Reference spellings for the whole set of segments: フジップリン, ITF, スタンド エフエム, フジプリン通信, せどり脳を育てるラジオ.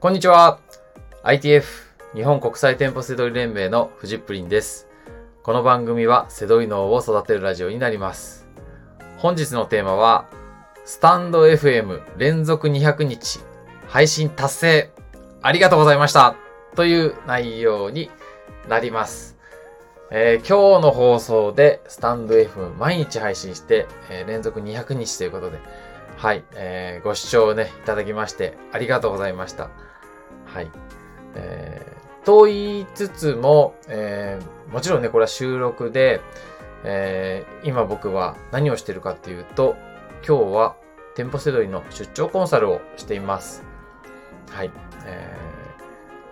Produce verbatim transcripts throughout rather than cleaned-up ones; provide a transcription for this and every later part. こんにちは。 アイティーエフ 日本国際店舗セドリ連盟のフジップリンです。この番組はセドリ脳を育てるラジオになります。本日のテーマはスタンド エフエム 連続にひゃくにち配信達成ありがとうございましたという内容になります。えー、今日の放送でスタンド エフエム 毎日配信して、えー、連続にひゃくにちということで、はい、えー、ご視聴ねいただきましてありがとうございました。はい、えー、と言いつつも、えー、もちろんねこれは収録で、えー、今僕は何をしているかっていうと、今日は店舗セドリの出張コンサルをしています。はい、え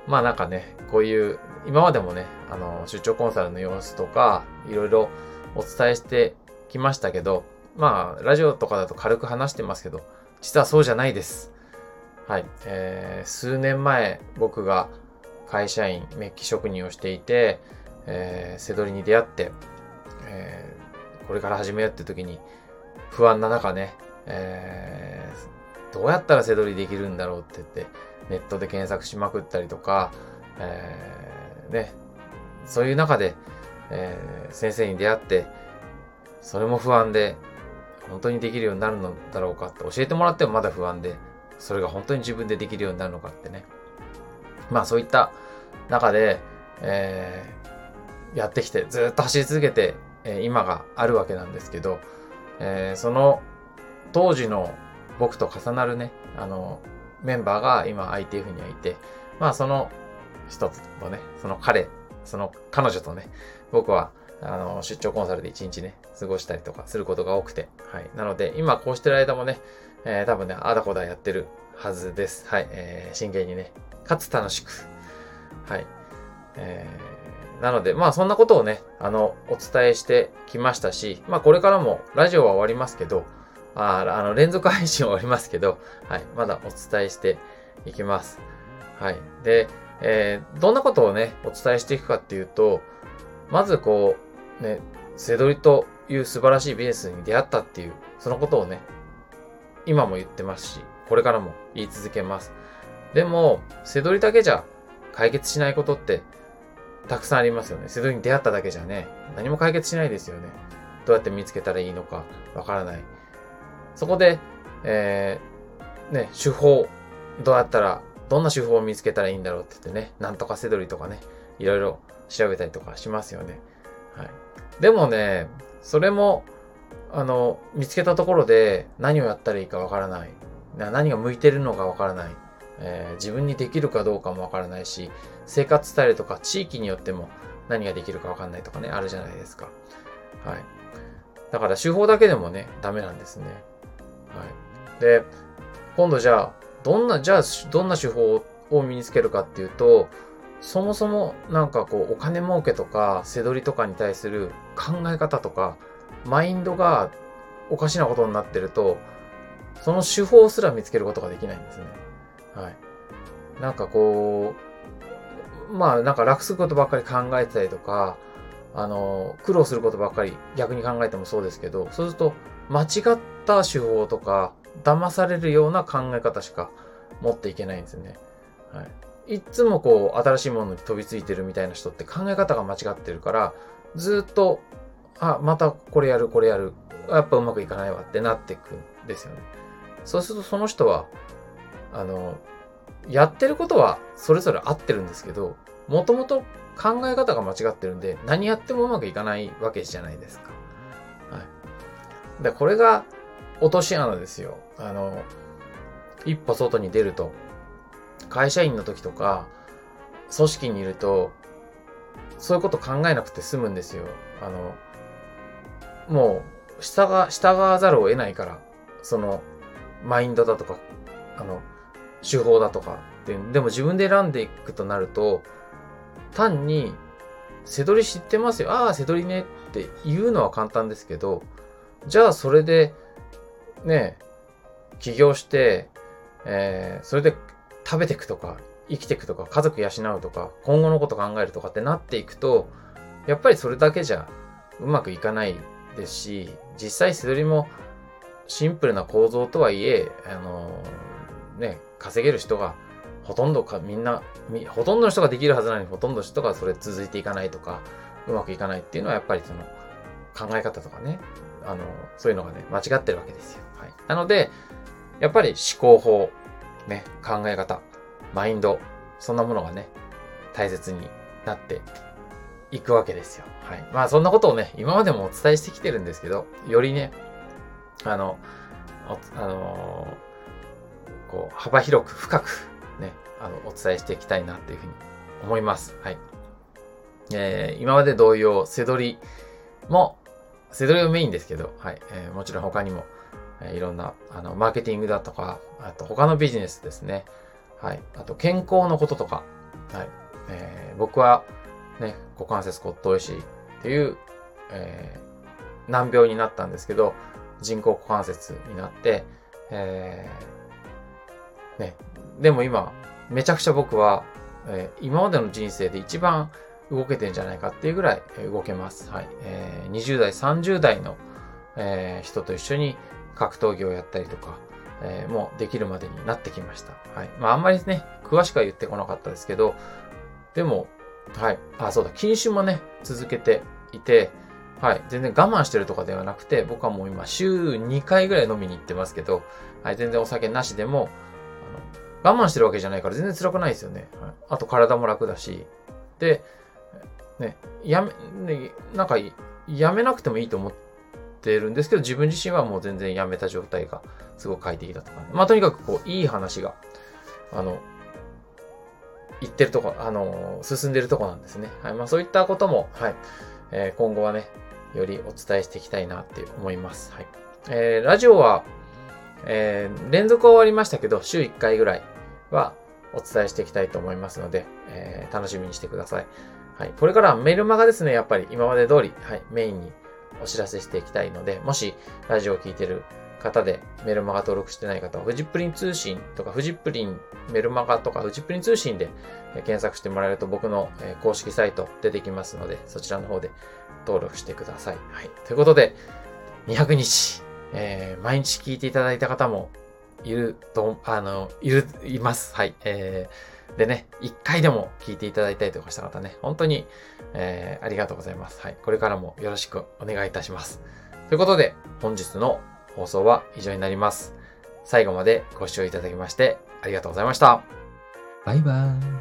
ー、まあなんかねこういう今までもねあの出張コンサルの様子とかいろいろお伝えしてきましたけど。まあ、ラジオとかだと軽く話してますけど、実はそうじゃないです。はい。えー、数年前、僕が会社員、メッキ職人をしていて、えー、セドリに出会って、えー、これから始めようって時に、不安な中ね、えー、どうやったらセドリできるんだろうって言って、ネットで検索しまくったりとか、えー、ね、そういう中で、えー、先生に出会って、それも不安で、本当にできるようになるのだろうかって教えてもらってもまだ不安で、それが本当に自分でできるようになるのかってね。まあそういった中で、えー、やってきてずっと走り続けて、えー、今があるわけなんですけど、えー、その当時の僕と重なるね、あのメンバーが今 アイティーエフ にはいて、まあその人とね、その彼、その彼女とね、僕はあの、出張コンサルで一日ね、過ごしたりとかすることが多くて。はい。なので、今こうしてる間もね、えー、多分ね、あだこだやってるはずです。はい。えー、真剣にね、かつ楽しく。はい。えー、なので、まあそんなことをね、あの、お伝えしてきましたし、まあこれからもラジオは終わりますけど、ああの、連続配信は終わりますけど、はい。まだお伝えしていきます。はい。で、えー、どんなことをね、お伝えしていくかっていうと、まずこう、ね、セドリという素晴らしいビジネスに出会ったっていう、そのことをね、今も言ってますし、これからも言い続けます。でも、セドリだけじゃ解決しないことってたくさんありますよね。セドリに出会っただけじゃね、何も解決しないですよね。どうやって見つけたらいいのかわからない。そこで、えー、ね、手法、どうやったら、どんな手法を見つけたらいいんだろうって言ってね、なんとかセドリとかね、いろいろ調べたりとかしますよね。はい。でもね、それも、あの、見つけたところで何をやったらいいかわからない。何が向いてるのかわからない、えー。自分にできるかどうかもわからないし、生活スタイルとか地域によっても何ができるかわかんないとかね、あるじゃないですか。はい。だから手法だけでもね、ダメなんですね。はい。で、今度じゃあ、どんな、じゃあ、どんな手法を身につけるかっていうと、そもそもなんかこうお金儲けとかセドリとかに対する考え方とかマインドがおかしなことになってると、その手法すら見つけることができないんですね。はい。なんかこう、まあなんか楽することばっかり考えてたりとか、あの苦労することばっかり逆に考えてもそうですけど、そうすると間違った手法とか騙されるような考え方しか持っていけないんですね。はい。いつもこう新しいものに飛びついてるみたいな人って考え方が間違ってるから、ずっとあまたこれやるこれやるやっぱうまくいかないわってなっていくんですよね。そうするとその人はあのやってることはそれぞれ合ってるんですけど、もともと考え方が間違ってるんで何やってもうまくいかないわけじゃないですか。はい。でこれが落とし穴ですよ。あの一歩外に出ると。会社員の時とか、組織にいると、そういうこと考えなくて済むんですよ。あの、もう、従わ、従わざるを得ないから、その、マインドだとか、あの、手法だとかっていう。でも自分で選んでいくとなると、単に、セドリ知ってますよ。ああ、セドリねって言うのは簡単ですけど、じゃあそれで、ね、起業して、えー、それで、食べていくとか生きていくとか家族養うとか今後のこと考えるとかってなっていくと、やっぱりそれだけじゃうまくいかないですし、実際セドリもシンプルな構造とはいえ、あのー、ね、稼げる人がほとんどかみんなみほとんどの人ができるはずなのに、ほとんどの人がそれ続いていかないとかうまくいかないっていうのは、やっぱりその考え方とかね、あのそういうのがね間違ってるわけですよ、はい、なのでやっぱり思考法、ね、考え方、マインド、そんなものがね大切になっていくわけですよ、はい、まあそんなことをね今までもお伝えしてきてるんですけど、よりねあのあのー、こう幅広く深くねあのお伝えしていきたいなっていうふうに思います、はい、えー、今まで同様背取りも背取りがメインですけど、はい、えー、もちろん他にも、えー、いろんなあのマーケティングだとか、あと他のビジネスですね、はい、あと健康のこととか、はい、えー、僕はね股関節骨頭壊死っていう、えー、難病になったんですけど、人工股関節になって、えーね、でも今めちゃくちゃ僕は、えー、今までの人生で一番動けてんじゃないかっていうぐらい動けます、はい、えー、にじゅうだいさんじゅうだいの、えー、人と一緒に格闘技をやったりとか、えー、もうできるまでになってきました、はい、まあ、あんまりね詳しくは言ってこなかったですけど、でもはい、あそうだ禁酒もね続けていて、はい、全然我慢してるとかではなくて、僕はもう今週にかいぐらい飲みに行ってますけど、はい、全然お酒なしでもあの我慢してるわけじゃないから全然辛くないですよね、はい、あと体も楽だしで、ね、やめ、ね、なんかやめなくてもいいと思ってるんですけど、自分自身はもう全然やめた状態がすごく快適だとか、ね、まあとにかくこういい話があの言ってるとこ、あの進んでるとこなんですね、はい、まあそういったことも、はい、えー、今後はねよりお伝えしていきたいなって思います、はい、えー、ラジオは、えー、連続は終わりましたけど週いっかいぐらいはお伝えしていきたいと思いますので、えー、楽しみにしてください、はい、これからメルマガですね、やっぱり今まで通り、はい、メインにお知らせしていきたいので、もしラジオを聞いてる方でメルマガ登録してない方はフジプリン通信とかフジプリンメルマガとかフジプリン通信で検索してもらえると僕の公式サイト出てきますので、そちらの方で登録してください、はい、ということでにひゃくにち、えー、毎日聞いていただいた方もいるとあのいるいます、はい、えー、でねいっかいでも聞いていただいたりとかした方ね、本当に、えー、ありがとうございます、はい、これからもよろしくお願いいたします。ということで本日の放送は以上になります。最後までご視聴いただきましてありがとうございました。バイバーイ。